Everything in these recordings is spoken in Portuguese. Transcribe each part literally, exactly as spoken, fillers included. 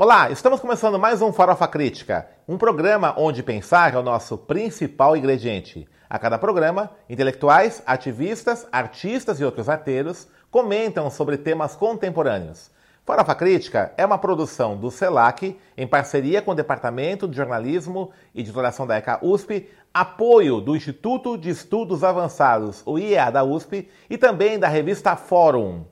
Olá, estamos começando mais um Farofa Crítica, um programa onde pensar é o nosso principal ingrediente. A cada programa, intelectuais, ativistas, artistas e outros arteiros comentam sobre temas contemporâneos. Farofa Crítica é uma produção do CELAC, em parceria com o Departamento de Jornalismo e Editoração da ECA U S P, apoio do Instituto de Estudos Avançados, o I E A da U S P, e também da revista Fórum.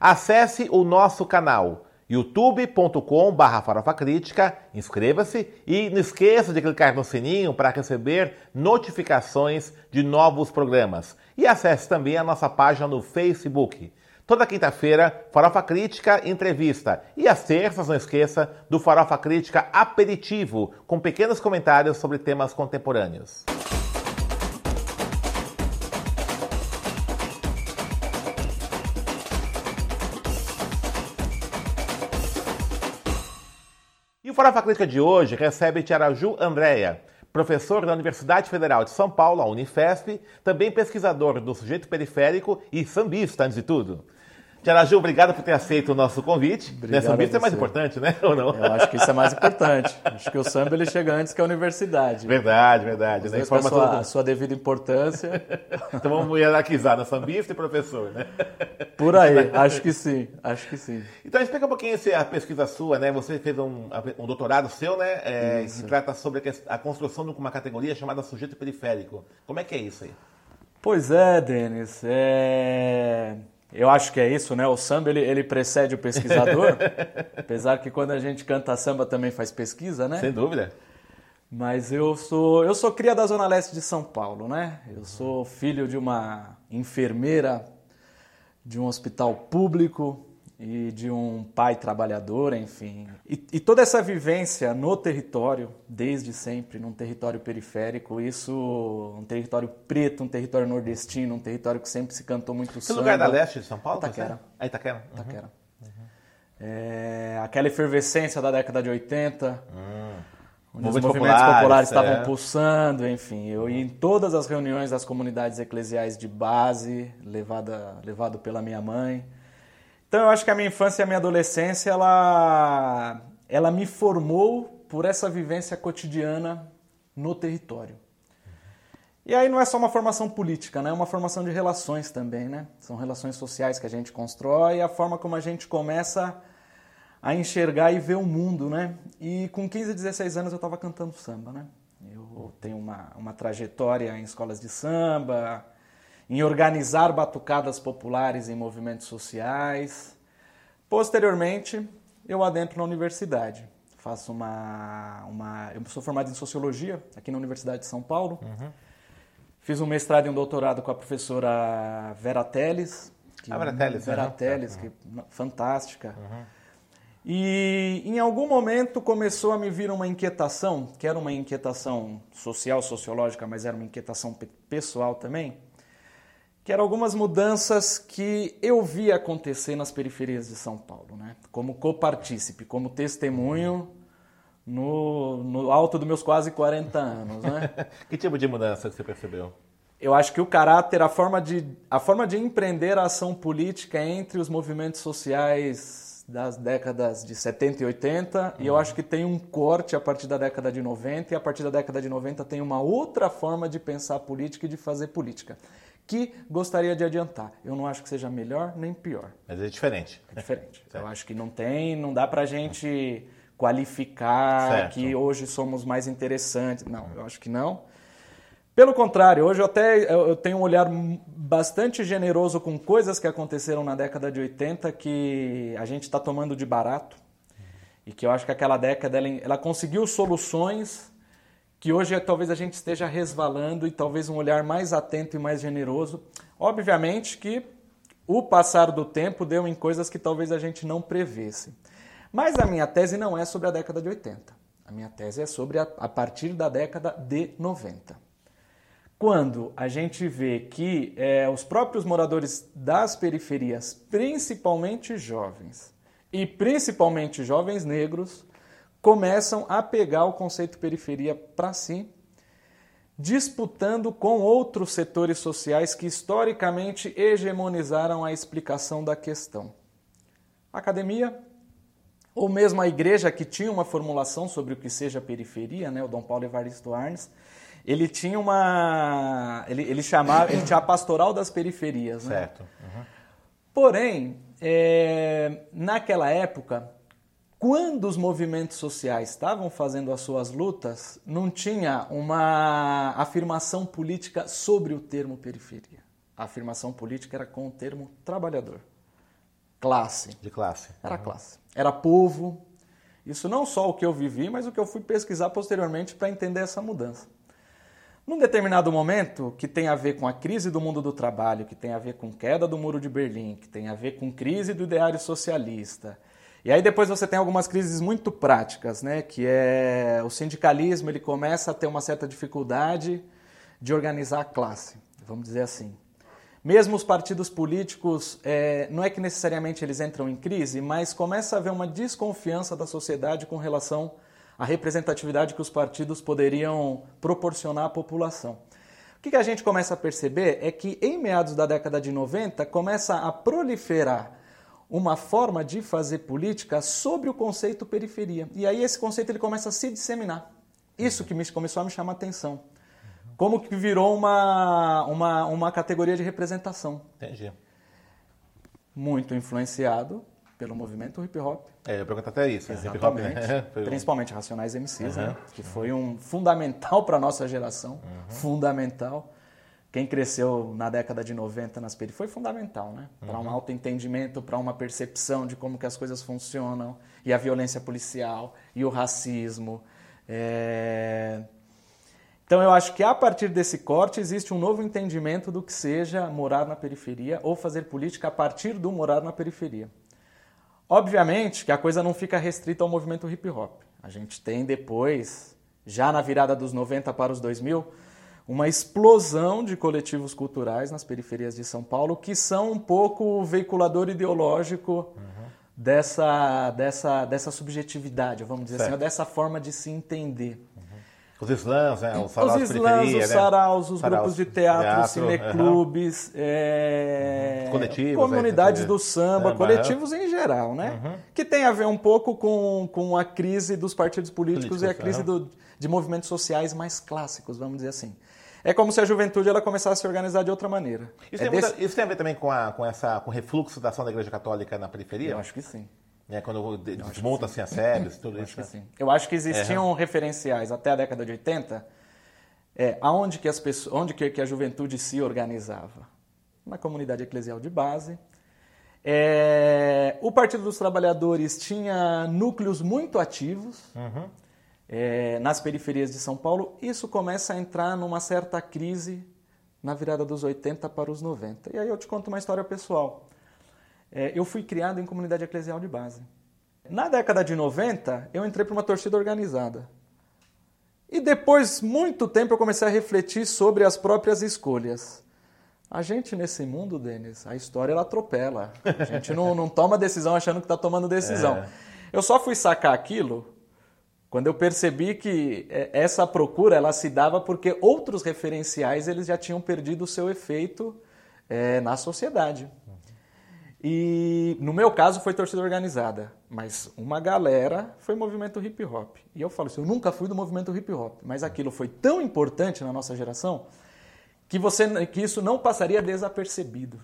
Acesse o nosso canal youtube ponto com barra farofa crítica, inscreva-se e não esqueça de clicar no sininho para receber notificações de novos programas. E acesse também a nossa página no Facebook. Toda quinta-feira, Farofa Crítica Entrevista. E às terças, não esqueça, do Farofa Crítica Aperitivo, com pequenos comentários sobre temas contemporâneos. O Farofa Crítica de hoje recebe Tiaraju Andrea, professor da Universidade Federal de São Paulo, a Unifesp, também pesquisador do sujeito periférico e sambista, antes de tudo. Tiaraju, obrigado por ter aceito o nosso convite. Obrigado. Sambista é mais importante, né? Ou não? Eu acho que isso é mais importante. Acho que o samba ele chega antes que a universidade. Verdade, verdade. Né? Informa a, sua, tudo... a sua devida importância. Então vamos hierarquizar, né? Sambista e professor, né? Por aí, acho que sim, acho que sim. Então explica um pouquinho a pesquisa sua, né? Você fez um, um doutorado seu, né? É, que trata sobre a construção de uma categoria chamada sujeito periférico. Como é que é isso aí? Pois é, Denis. É... Eu acho que é isso, né? O samba, ele, ele precede o pesquisador, apesar que quando a gente canta samba também faz pesquisa, né? Sem dúvida. Mas eu sou, eu sou cria da Zona Leste de São Paulo, né? Eu sou filho de uma enfermeira de um hospital público e de um pai trabalhador, enfim. E, e toda essa vivência no território, desde sempre, num território periférico, isso, um território preto, um território nordestino, um território que sempre se cantou muito samba. Que lugar da leste de São Paulo? Itaquera. Ah, Itaquera. Uhum. Itaquera. Uhum. É, aquela efervescência da década de oitenta, uhum. onde Movimento os movimentos populares, populares é. estavam pulsando, enfim. Eu ia em todas as reuniões das comunidades eclesiais de base, levada, levado pela minha mãe. Então, eu acho que a minha infância e a minha adolescência, ela, ela me formou por essa vivência cotidiana no território. E aí não é só uma formação política, né? É uma formação de relações também, né? São relações sociais que a gente constrói e a forma como a gente começa a enxergar e ver o mundo, né? E com quinze, dezesseis anos eu estava cantando samba, né? Eu tenho uma, uma trajetória em escolas de samba, em organizar batucadas populares em movimentos sociais. Posteriormente, eu adentro na universidade. Faço uma, uma... Eu sou formado em Sociologia, aqui na Universidade de São Paulo. Uhum. Fiz um mestrado e um doutorado com a professora Vera Teles. Que... Ah, Vera Teles. Vera uhum. Teles, que fantástica. Uhum. E em algum momento começou a me vir uma inquietação, que era uma inquietação social, sociológica, mas era uma inquietação pessoal também, que eram algumas mudanças que eu vi acontecer nas periferias de São Paulo, né? Como copartícipe, como testemunho no, no alto dos meus quase quarenta anos, né? Que tipo de mudança que você percebeu? Eu acho que o caráter, a forma de, a forma de empreender a ação política entre os movimentos sociais das décadas de setenta e oitenta, uhum. e eu acho que tem um corte a partir da década de noventa, e a partir da década de noventa tem uma outra forma de pensar política e de fazer política, que gostaria de adiantar. Eu não acho que seja melhor nem pior. Mas é diferente. É diferente. Certo. Eu acho que não tem, não dá pra gente qualificar certo. Que hoje somos mais interessantes. Não, eu acho que não. Pelo contrário, hoje eu até eu tenho um olhar bastante generoso com coisas que aconteceram na década de oitenta que a gente está tomando de barato e que eu acho que aquela década ela, ela conseguiu soluções que hoje talvez a gente esteja resvalando e talvez um olhar mais atento e mais generoso. Obviamente que o passar do tempo deu em coisas que talvez a gente não prevesse. Mas a minha tese não é sobre a década de oitenta. A minha tese é sobre a, a partir da década de noventa. Quando a gente vê que é, os próprios moradores das periferias, principalmente jovens, e principalmente jovens negros, começam a pegar o conceito periferia para si, disputando com outros setores sociais que historicamente hegemonizaram a explicação da questão. Academia, ou mesmo a igreja, que tinha uma formulação sobre o que seja periferia, né? O Dom Paulo Evaristo Arns, ele tinha uma... Ele, ele chamava... ele tinha a pastoral das periferias, né? Certo. Uhum. Porém, é, naquela época, quando os movimentos sociais estavam fazendo as suas lutas, não tinha uma afirmação política sobre o termo periferia. A afirmação política era com o termo trabalhador. Classe. De classe. Era uhum. classe. Era povo. Isso não só o que eu vivi, mas o que eu fui pesquisar posteriormente para entender essa mudança. Num determinado momento, que tem a ver com a crise do mundo do trabalho, que tem a ver com queda do Muro de Berlim, que tem a ver com crise do ideário socialista. E aí depois você tem algumas crises muito práticas, né? Que é o sindicalismo, ele começa a ter uma certa dificuldade de organizar a classe, vamos dizer assim. Mesmo os partidos políticos, é, não é que necessariamente eles entram em crise, mas começa a haver uma desconfiança da sociedade com relação a representatividade que os partidos poderiam proporcionar à população. O que a gente começa a perceber é que, em meados da década de noventa, começa a proliferar uma forma de fazer política sobre o conceito periferia. E aí esse conceito ele começa a se disseminar. Isso que me, começou a me chamar a atenção. Como que virou uma, uma, uma categoria de representação. Entendi. Muito influenciado pelo movimento hip-hop. É, eu pergunto até isso. Hip-hop, né? Principalmente Racionais M Cs, uhum. né? Que foi um fundamental para a nossa geração. Uhum. Fundamental. Quem cresceu na década de noventa nas periferias foi fundamental, né? Para uhum. um autoentendimento, para uma percepção de como que as coisas funcionam. E a violência policial, e o racismo. É... Então eu acho que a partir desse corte existe um novo entendimento do que seja morar na periferia ou fazer política a partir do morar na periferia. Obviamente que a coisa não fica restrita ao movimento hip-hop. A gente tem depois, já na virada dos noventa para os dois mil, uma explosão de coletivos culturais nas periferias de São Paulo que são um pouco o veiculador ideológico uhum. dessa, dessa, dessa subjetividade, vamos dizer certo. assim, dessa forma de se entender. Uhum. Os slams, né? Os saraus, os, slams, os, saraus, né? os saraus, grupos de teatro, cineclubes, uhum. é... coletivos, comunidades é, do samba, samba, coletivos em geral, né? Uhum. Que tem a ver um pouco com, com a crise dos partidos políticos, políticos e a crise uhum. do, de movimentos sociais mais clássicos, vamos dizer assim. É como se a juventude ela começasse a se organizar de outra maneira. Isso, é tem, desse... muita, isso tem a ver também com, a, com, essa, com o refluxo da ação da Igreja Católica na periferia? Eu acho que sim. É, quando desmonta assim, as séries, tudo eu isso. Acho assim. Eu acho que existiam uhum. referenciais até a década de oitenta, é, aonde que as pessoas, onde que a juventude se organizava? Na comunidade eclesial de base. É, o Partido dos Trabalhadores tinha núcleos muito ativos uhum. é, nas periferias de São Paulo. Isso começa a entrar numa certa crise na virada dos oitenta para os noventa. E aí eu te conto uma história pessoal. Eu fui criado em comunidade eclesial de base. Na década de noventa, eu entrei para uma torcida organizada. E depois, muito tempo, eu comecei a refletir sobre as próprias escolhas. A gente, nesse mundo, Denis, a história ela atropela. A gente não, não toma decisão achando que está tomando decisão. É. Eu só fui sacar aquilo quando eu percebi que essa procura ela se dava porque outros referenciais eles já tinham perdido o seu efeito é, na sociedade. E no meu caso foi torcida organizada, mas uma galera foi movimento hip hop. E eu falo assim, eu nunca fui do movimento hip hop, mas aquilo foi tão importante na nossa geração que, você, que isso não passaria desapercebido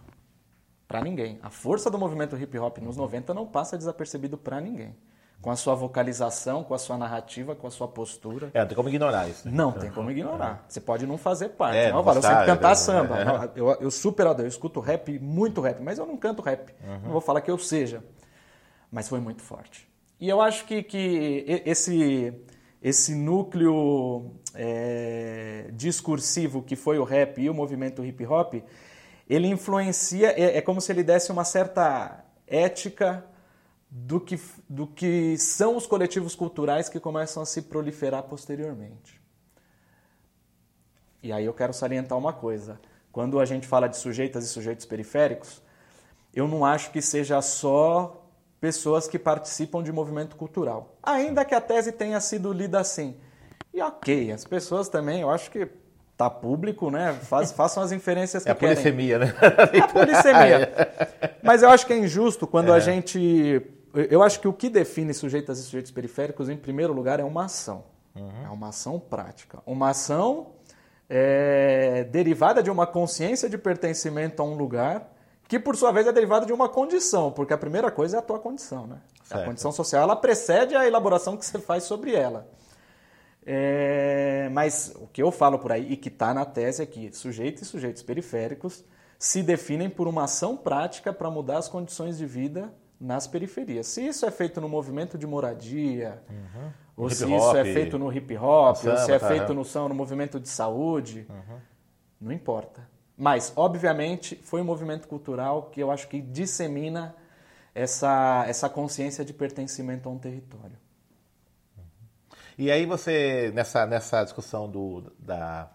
para ninguém. A força do movimento hip hop nos noventa não passa desapercebido para ninguém. Com a sua vocalização, com a sua narrativa, com a sua postura. É, não tem como ignorar isso. Né? Não, tem como ignorar. Você pode não fazer parte. É, não, não eu sempre cantar é, samba. É. Não, eu, eu super adoro. Eu escuto rap, muito rap, mas eu não canto rap. Uhum. Não vou falar que eu seja. Mas foi muito forte. E eu acho que, que esse, esse núcleo é, discursivo que foi o rap e o movimento hip-hop, ele influencia, é, é como se ele desse uma certa ética... Do que, do que são os coletivos culturais que começam a se proliferar posteriormente. E aí eu quero salientar uma coisa. Quando a gente fala de sujeitas e sujeitos periféricos, eu não acho que seja só pessoas que participam de movimento cultural. Ainda que a tese tenha sido lida assim. E ok, as pessoas também, eu acho que tá público, né? Faz, façam as inferências que é a querem. Polissemia, né? É a polissemia. Mas eu acho que é injusto quando é. a gente... eu acho que o que define sujeitas e sujeitos periféricos, em primeiro lugar, é uma ação. Uhum. É uma ação prática. Uma ação é, derivada de uma consciência de pertencimento a um lugar, que, por sua vez, é derivada de uma condição, porque a primeira coisa é a tua condição, né? Certo. A condição social, ela precede a elaboração que você faz sobre ela. É, mas o que eu falo por aí, e que está na tese, é que sujeitos e sujeitos periféricos se definem por uma ação prática para mudar as condições de vida nas periferias. Se isso é feito no movimento de moradia, uhum. ou hip se hop, isso é feito no hip hop, samba, ou se é tá, feito no, no movimento de saúde, uhum. não importa. Mas, obviamente, foi um movimento cultural que eu acho que dissemina essa, essa consciência de pertencimento a um território. E aí você, nessa, nessa discussão do, da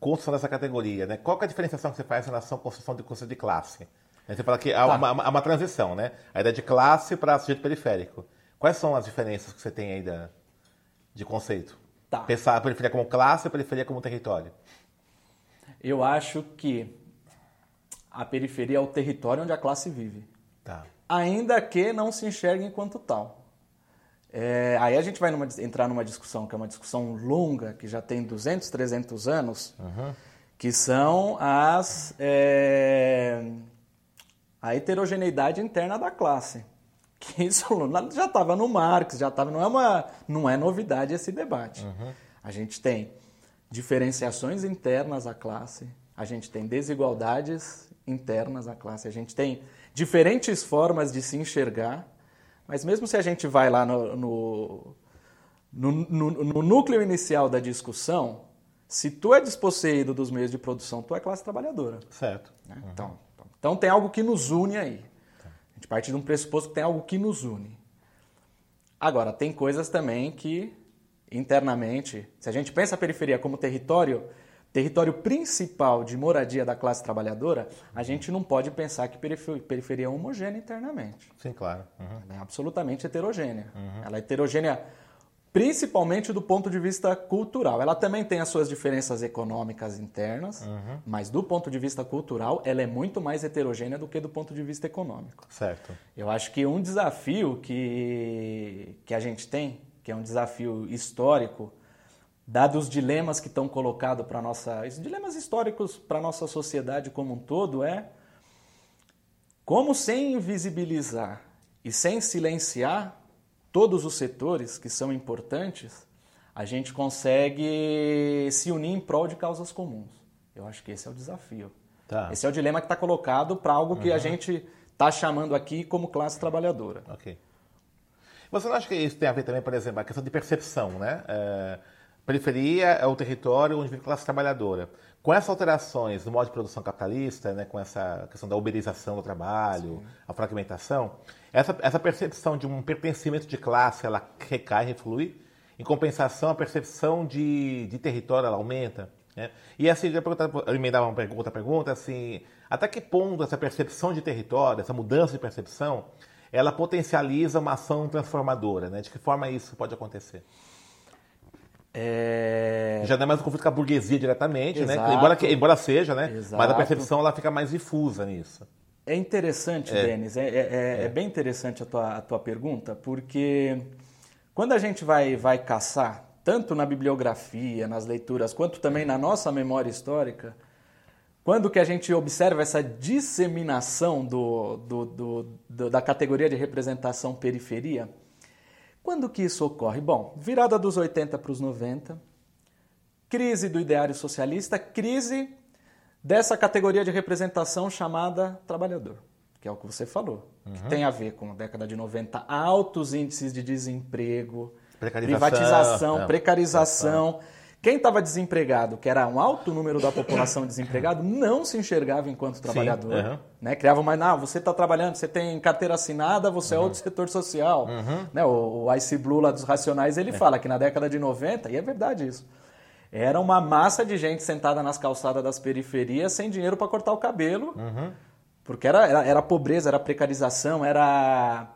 construção dessa categoria, né? Qual que é a diferenciação que você faz em relação à construção de curso de classe? Você fala que há, tá. uma, há uma transição, né? A ideia de classe para sujeito periférico. Quais são as diferenças que você tem aí da, de conceito? Tá. Pensar a periferia como classe e a periferia como território. Eu acho que a periferia é o território onde a classe vive. Tá. Ainda que não se enxergue enquanto tal. É, aí a gente vai numa, entrar numa discussão, que é uma discussão longa, que já tem duzentos, trezentos anos, uhum. que são as, é, a heterogeneidade interna da classe. Que isso já estava no Marx, já tava, não, é uma, não é novidade esse debate. Uhum. A gente tem diferenciações internas à classe, a gente tem desigualdades internas à classe, a gente tem diferentes formas de se enxergar. Mas mesmo se a gente vai lá no, no, no, no, no núcleo inicial da discussão, se tu é despossuído dos meios de produção, tu é classe trabalhadora. Certo. Né? Uhum. Então, então tem algo que nos une aí. Tá. A gente parte de um pressuposto que tem algo que nos une. Agora, tem coisas também que, internamente, se a gente pensa a periferia como território, território principal de moradia da classe trabalhadora, a gente não pode pensar que periferia é homogênea internamente. Sim, claro. Uhum. Ela é absolutamente heterogênea. Uhum. Ela é heterogênea principalmente do ponto de vista cultural. Ela também tem as suas diferenças econômicas internas, uhum. mas do ponto de vista cultural, ela é muito mais heterogênea do que do ponto de vista econômico. Certo. Eu acho que um desafio que, que a gente tem, que é um desafio histórico, dados os dilemas que estão colocados para a nossa... Esses dilemas históricos para a nossa sociedade como um todo é como, sem invisibilizar e sem silenciar todos os setores que são importantes, a gente consegue se unir em prol de causas comuns. Eu acho que esse é o desafio. Tá. Esse é o dilema que está colocado para algo que uhum. a gente está chamando aqui como classe trabalhadora. Ok. Você não acha que isso tem a ver também, por exemplo, a questão de percepção, né? É... Periferia é o território onde vive a classe trabalhadora. Com essas alterações no modo de produção capitalista, né, com essa questão da uberização do trabalho, Sim. a fragmentação, essa, essa percepção de um pertencimento de classe, ela recai, reflui. Em compensação, a percepção de, de território, ela aumenta. Né? E assim, eu emendava uma pergunta, outra pergunta, assim, até que ponto essa percepção de território, essa mudança de percepção, ela potencializa uma ação transformadora? Né? De que forma isso pode acontecer? É... Já não é mais um conflito com a burguesia diretamente, Exato. Né? Embora, que, embora seja, né? Exato. Mas a percepção ela fica mais difusa nisso. É interessante, é. Denis, é, é, é. é bem interessante a tua, a tua pergunta, porque quando a gente vai, vai caçar, tanto na bibliografia, nas leituras, quanto também na nossa memória histórica, quando que a gente observa essa disseminação do, do, do, do, da categoria de representação periferia, quando que isso ocorre? Bom, virada dos oitenta para os noventa, crise do ideário socialista, crise dessa categoria de representação chamada trabalhador, que é o que você falou, uhum. que tem a ver com a década de noventa, altos índices de desemprego, precarização, privatização, é. precarização. Quem estava desempregado, que era um alto número da população desempregado, não se enxergava enquanto trabalhador. Uhum. Né? Criava uma... Ah, você está trabalhando, você tem carteira assinada, você uhum. é outro setor social. Uhum. Né? O, o Ice Blue lá dos Racionais, ele é. fala que na década de noventa, e é verdade isso, era uma massa de gente sentada nas calçadas das periferias sem dinheiro para cortar o cabelo, uhum. porque era, era, era pobreza, era precarização, era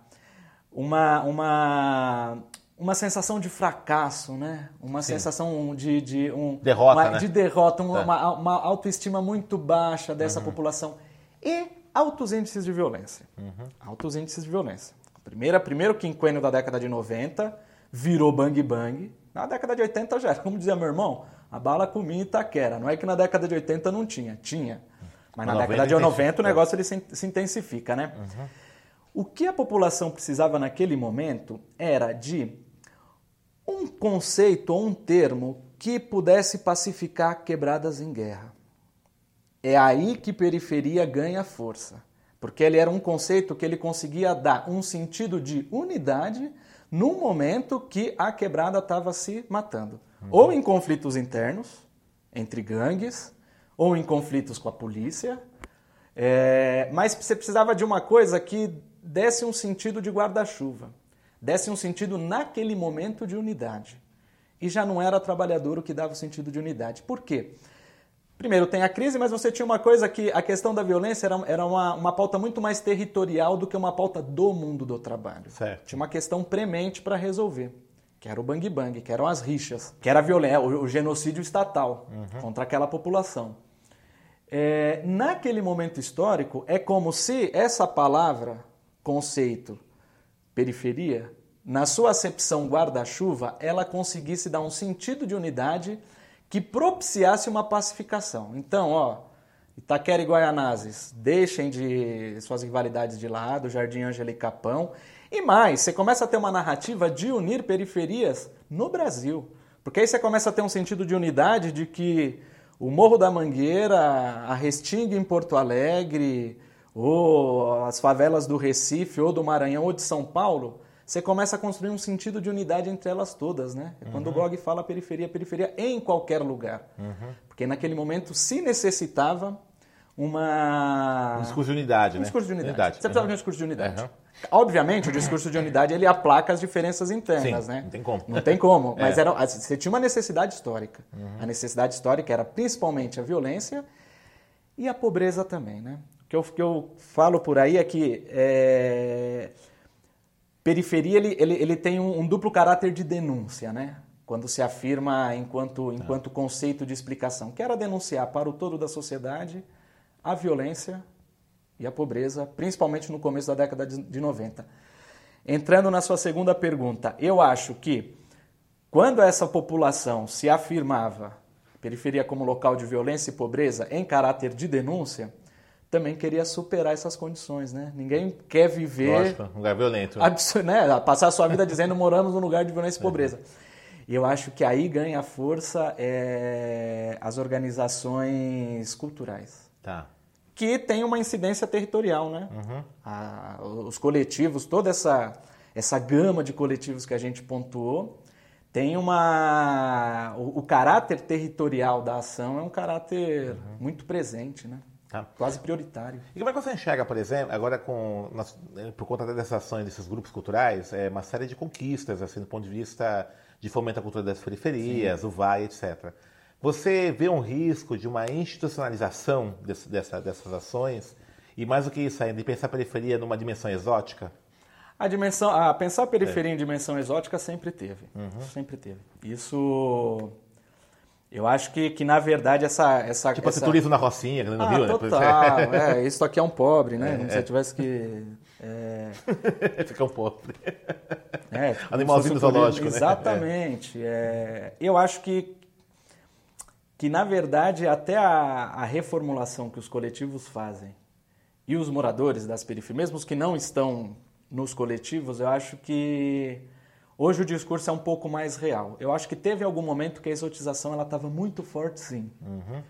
uma... uma... uma sensação de fracasso, né? Uma Sim. sensação de, de, um, derrota, uma, né? de derrota, um, é. uma, uma autoestima muito baixa dessa uhum. população. E altos índices de violência. Uhum. Altos índices de violência. Primeira, primeiro quinquênio da década de noventa, virou bang bang. Na década de oitenta já era, como dizia meu irmão, a bala comia Itaquera. Não é que na década de oitenta não tinha, tinha. Mas na década de noventa o negócio ele se, se intensifica, né? Uhum. O que a população precisava naquele momento era de um conceito ou um termo que pudesse pacificar quebradas em guerra. É aí que periferia ganha força, porque ele era um conceito que ele conseguia dar um sentido de unidade no momento que a quebrada estava se matando. Uhum. Ou em conflitos internos, entre gangues, ou em conflitos com a polícia, é... mas você precisava de uma coisa que desse um sentido de guarda-chuva, desse um sentido naquele momento de unidade. E já não era trabalhador o que dava o sentido de unidade. Por quê? Primeiro, tem a crise, mas você tinha uma coisa que a questão da violência era, era uma, uma pauta muito mais territorial do que uma pauta do mundo do trabalho. Certo. Tinha uma questão premente para resolver, que era o bang-bang, que eram as rixas, que era a violência, o, o genocídio estatal uhum. contra aquela população. É, naquele momento histórico, é como se essa palavra, conceito, periferia, na sua acepção guarda-chuva, ela conseguisse dar um sentido de unidade que propiciasse uma pacificação. Então, ó, Itaquera e Guaianazes, deixem de suas rivalidades de lado, Jardim Ângela e Capão. E mais, você começa a ter uma narrativa de unir periferias no Brasil. Porque aí você começa a ter um sentido de unidade de que o Morro da Mangueira, a Restinga em Porto Alegre, ou as favelas do Recife, ou do Maranhão, ou de São Paulo, você começa a construir um sentido de unidade entre elas todas, né? É quando uhum. o Gog fala periferia, periferia em qualquer lugar. Uhum. Porque naquele momento se necessitava uma... Um discurso de unidade, um né? Um discurso de unidade. unidade. Você precisava uhum. de um discurso de unidade. Uhum. Obviamente, o discurso de unidade, ele aplaca as diferenças internas, Sim, né? não tem como. Não tem como, mas é. era, você tinha uma necessidade histórica. Uhum. A necessidade histórica era principalmente a violência e a pobreza também, né? O que eu, que eu falo por aí é que... É... Periferia ele, ele, ele tem um, um duplo caráter de denúncia, né? Quando se afirma enquanto, enquanto conceito de explicação, que era denunciar para o todo da sociedade a violência e a pobreza, principalmente no começo da década de noventa. Entrando na sua segunda pergunta, eu acho que quando essa população se afirmava periferia como local de violência e pobreza em caráter de denúncia, também queria superar essas condições, né? Ninguém quer viver... Lógico, um lugar violento. Absur... Né? Passar a sua vida dizendo moramos num lugar de violência e pobreza. E eu acho que aí ganha força é... as organizações culturais. Tá. Que tem uma incidência territorial, né? Uhum. A... Os coletivos, toda essa... essa gama de coletivos que a gente pontuou, tem uma... O, o caráter territorial da ação é um caráter uhum. muito presente, né? Tá. Quase prioritário. E como é que você enxerga, por exemplo, agora com, por conta dessas ações desses grupos culturais, é uma série de conquistas, assim, do ponto de vista de fomento à cultura das periferias, Sim. o vai, etcétera. Você vê um risco de uma institucionalização desse, dessa, dessas ações e, mais do que isso ainda, de pensar a periferia numa dimensão exótica? A dimensão, a pensar a periferia é. em dimensão exótica sempre teve. Uhum. Sempre teve. Isso... Eu acho que, que, na verdade, essa... essa tipo, essa... turismo na Rocinha, que não ah, viu, né? Total, é, isso aqui é um pobre, né? É, como é. se eu tivesse que... É... Ficar um pobre. É, animalzinho zoológico, né? Exatamente. É. É... Eu acho que, que, na verdade, até a, a reformulação que os coletivos fazem e os moradores das periferias, mesmo os que não estão nos coletivos, eu acho que... Hoje o discurso é um pouco mais real. Eu acho que teve algum momento que a exotização ela estava muito forte, sim. Uhum.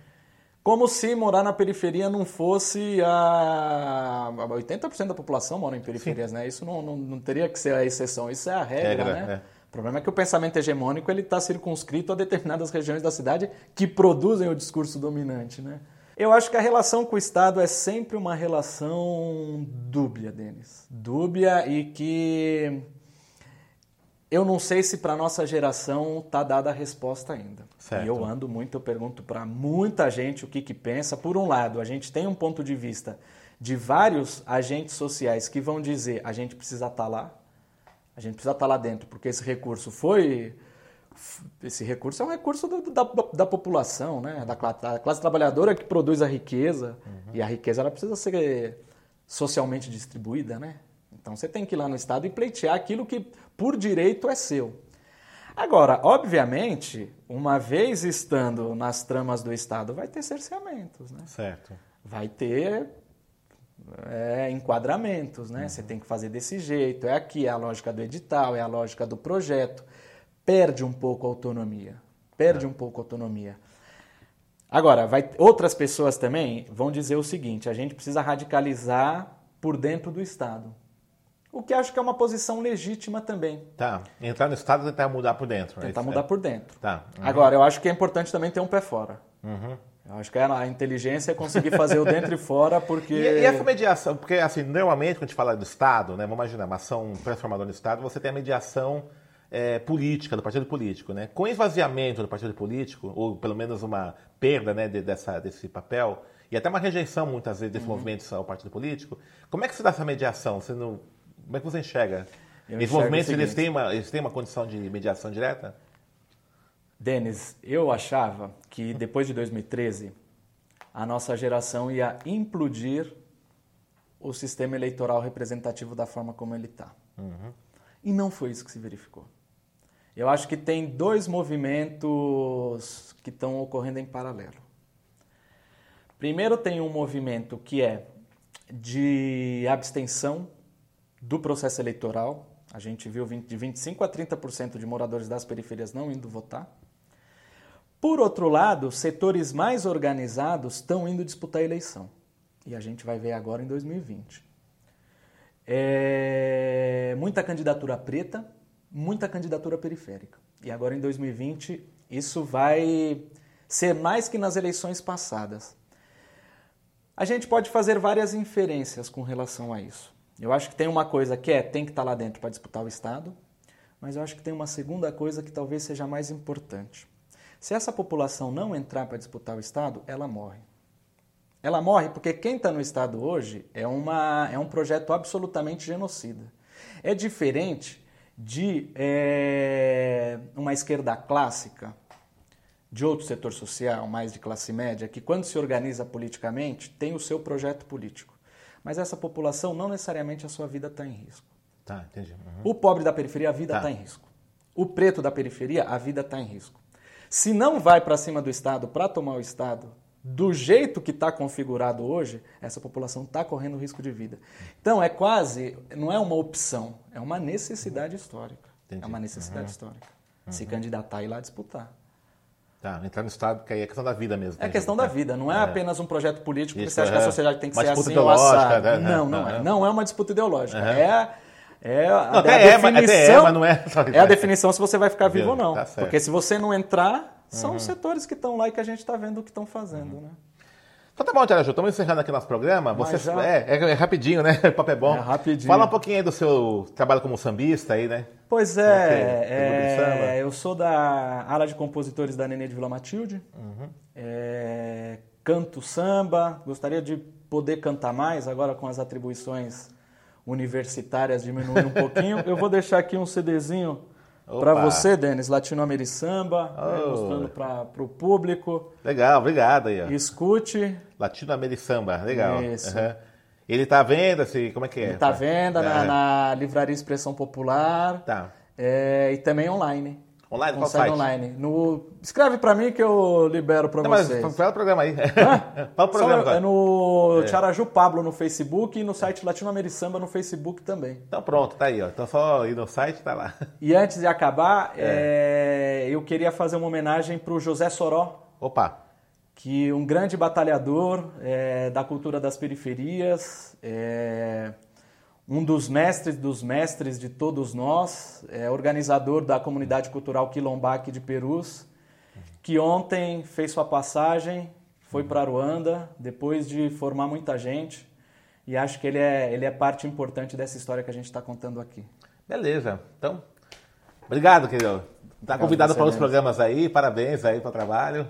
Como se morar na periferia não fosse a... oitenta por cento da população mora em periferias, sim. né? Isso não, não, não teria que ser a exceção, isso é a regra, regra né? É. O problema é que o pensamento hegemônico ele está circunscrito a determinadas regiões da cidade que produzem o discurso dominante, né? Eu acho que a relação com o Estado é sempre uma relação dúbia, Denis. Dúbia e que... Eu não sei se para a nossa geração está dada a resposta ainda. Certo. E eu ando muito, eu pergunto para muita gente o que, que pensa. Por um lado, a gente tem um ponto de vista de vários agentes sociais que vão dizer a gente precisa estar tá lá, a gente precisa estar tá lá dentro, porque esse recurso foi... Esse recurso é um recurso do, da, da população, né? da, da classe trabalhadora que produz a riqueza. Uhum. E a riqueza ela precisa ser socialmente distribuída, né? Então você tem que ir lá no Estado e pleitear aquilo que por direito é seu. Agora, obviamente, uma vez estando nas tramas do Estado, vai ter cerceamentos, né? Certo. Vai ter é, enquadramentos, né? Uhum. Você tem que fazer desse jeito, é aqui, é a lógica do edital, é a lógica do projeto. Perde um pouco a autonomia, perde uhum. um pouco a autonomia. Agora, vai, outras pessoas também vão dizer o seguinte, a gente precisa radicalizar por dentro do Estado. O que acho que é uma posição legítima também. Tá. Entrar no Estado e tentar mudar por dentro. Tentar mudar por dentro. Tá. Uhum. Agora, eu acho que é importante também ter um pé fora. Uhum. Eu acho que a inteligência é conseguir fazer o dentro e fora, porque... E, e essa mediação? Porque, assim, normalmente, quando a gente fala do Estado, né, vamos imaginar, uma ação transformadora do Estado, você tem a mediação é, política, do partido político. Né? Com o esvaziamento do partido político, ou pelo menos uma perda, né, de, dessa, desse papel... E até uma rejeição, muitas vezes, desse uhum. movimento ao partido político. Como é que se dá essa mediação? Você não... Como é que você enxerga? Eu Esses movimentos, eles têm, uma, eles têm uma condição de mediação direta? Denis, eu achava que depois de dois mil e treze, a nossa geração ia implodir o sistema eleitoral representativo da forma como ele está. Uhum. E não foi isso que se verificou. Eu acho que tem dois movimentos que estão ocorrendo em paralelo. Primeiro, tem um movimento que é de abstenção do processo eleitoral. A gente viu de vinte e cinco por cento a trinta por cento de moradores das periferias não indo votar. Por outro lado, setores mais organizados estão indo disputar a eleição. E a gente vai ver agora em dois mil e vinte. É... Muita candidatura preta, muita candidatura periférica. E agora em dois mil e vinte, isso vai ser mais que nas eleições passadas. A gente pode fazer várias inferências com relação a isso. Eu acho que tem uma coisa que é, tem que estar lá dentro para disputar o Estado, mas eu acho que tem uma segunda coisa que talvez seja mais importante. Se essa população não entrar para disputar o Estado, ela morre. Ela morre porque quem está no Estado hoje é, uma, é um projeto absolutamente genocida. É diferente de é, uma esquerda clássica, de outro setor social, mais de classe média, que quando se organiza politicamente, tem o seu projeto político. Mas essa população, não necessariamente a sua vida está em risco. Tá, entendi. Uhum. O pobre da periferia, a vida está tá em risco. O preto da periferia, a vida está em risco. Se não vai para cima do Estado, para tomar o Estado, do jeito que está configurado hoje, essa população está correndo risco de vida. Então, é quase, não é uma opção, é uma necessidade uhum. histórica. Entendi. É uma necessidade uhum. histórica. Uhum. Se candidatar e ir lá disputar. Tá, entrar no Estado, que aí é questão da vida mesmo. É questão jeito, da né? vida, não é, é apenas um projeto político. Isso, que você acha é. que a sociedade tem que uma ser assim ou assado. Né? Não, não é. Não é uma disputa ideológica. Uhum. É, é, não, a, até é a definição. É, mas não é, é a definição se você vai ficar vivo ou não. Tá, porque se você não entrar, são uhum. os setores que estão lá e que a gente está vendo o que estão fazendo. Uhum. Né? Então tá bom, Tiaraju, estamos encerrando aqui nosso programa. Você, já... é, é rapidinho, né? O papo é bom. É rapidinho. Fala um pouquinho aí do seu trabalho como sambista aí, né? Pois é, é eu sou da ala de compositores da Nenê de Vila Matilde, uhum. é, canto samba, gostaria de poder cantar mais, agora com as atribuições universitárias diminuindo um pouquinho. Eu vou deixar aqui um CDzinho para você, Denis, Latino Ameri Samba, oh. né, mostrando para o público. Legal, obrigado aí. Ó. Escute. Latino Ameri Samba, legal. Isso. Uhum. Ele está à venda, assim, como é que é? Ele está à venda é. na, na Livraria Expressão Popular tá. é, e também online. Online? Consegue qual site? Online. No, escreve para mim que eu libero para vocês. Mas fala o programa aí. Ah, fala o programa. Só, é no é. Tiaraju Pablo no Facebook e no site Latino Ameri Samba no Facebook também. Então pronto, tá aí. Ó. Então só ir no site, tá lá. E antes de acabar, é. É, eu queria fazer uma homenagem para o José Soró. Opa! Que um grande batalhador é, da cultura das periferias, é, um dos mestres dos mestres de todos nós, é, organizador da comunidade cultural Quilombaque de Perus, que ontem fez sua passagem, foi para Ruanda, depois de formar muita gente, e acho que ele é, ele é parte importante dessa história que a gente está contando aqui. Beleza, então, obrigado, querido. Está convidado para os programas aí, parabéns aí para o trabalho.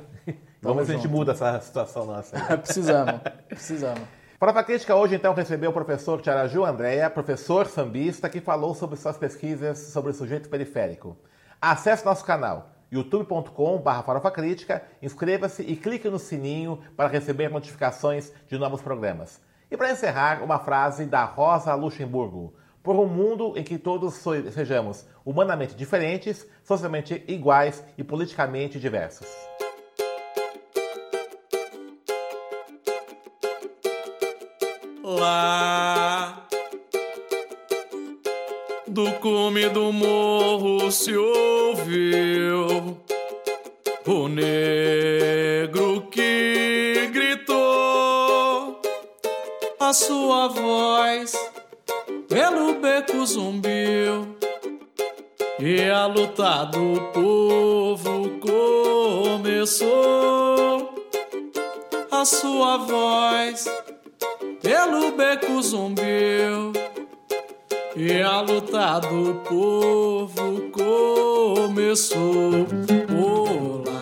Vamos ver se a gente muda essa situação nossa. precisamos, precisamos. Farofa Crítica hoje, então, recebeu o professor Tiaraju Andrea, professor sambista, que falou sobre suas pesquisas sobre o sujeito periférico. Acesse nosso canal, youtube ponto com barra farofa crítica, inscreva-se e clique no sininho para receber notificações de novos programas. E para encerrar, uma frase da Rosa Luxemburgo. por um mundo em que todos sejamos humanamente diferentes, socialmente iguais e politicamente diversos. Lá do cume do morro se ouviu o negro que gritou, a sua voz pelo beco zumbiu e a luta do povo começou. A sua voz pelo beco zumbiu e a luta do povo começou. Olá.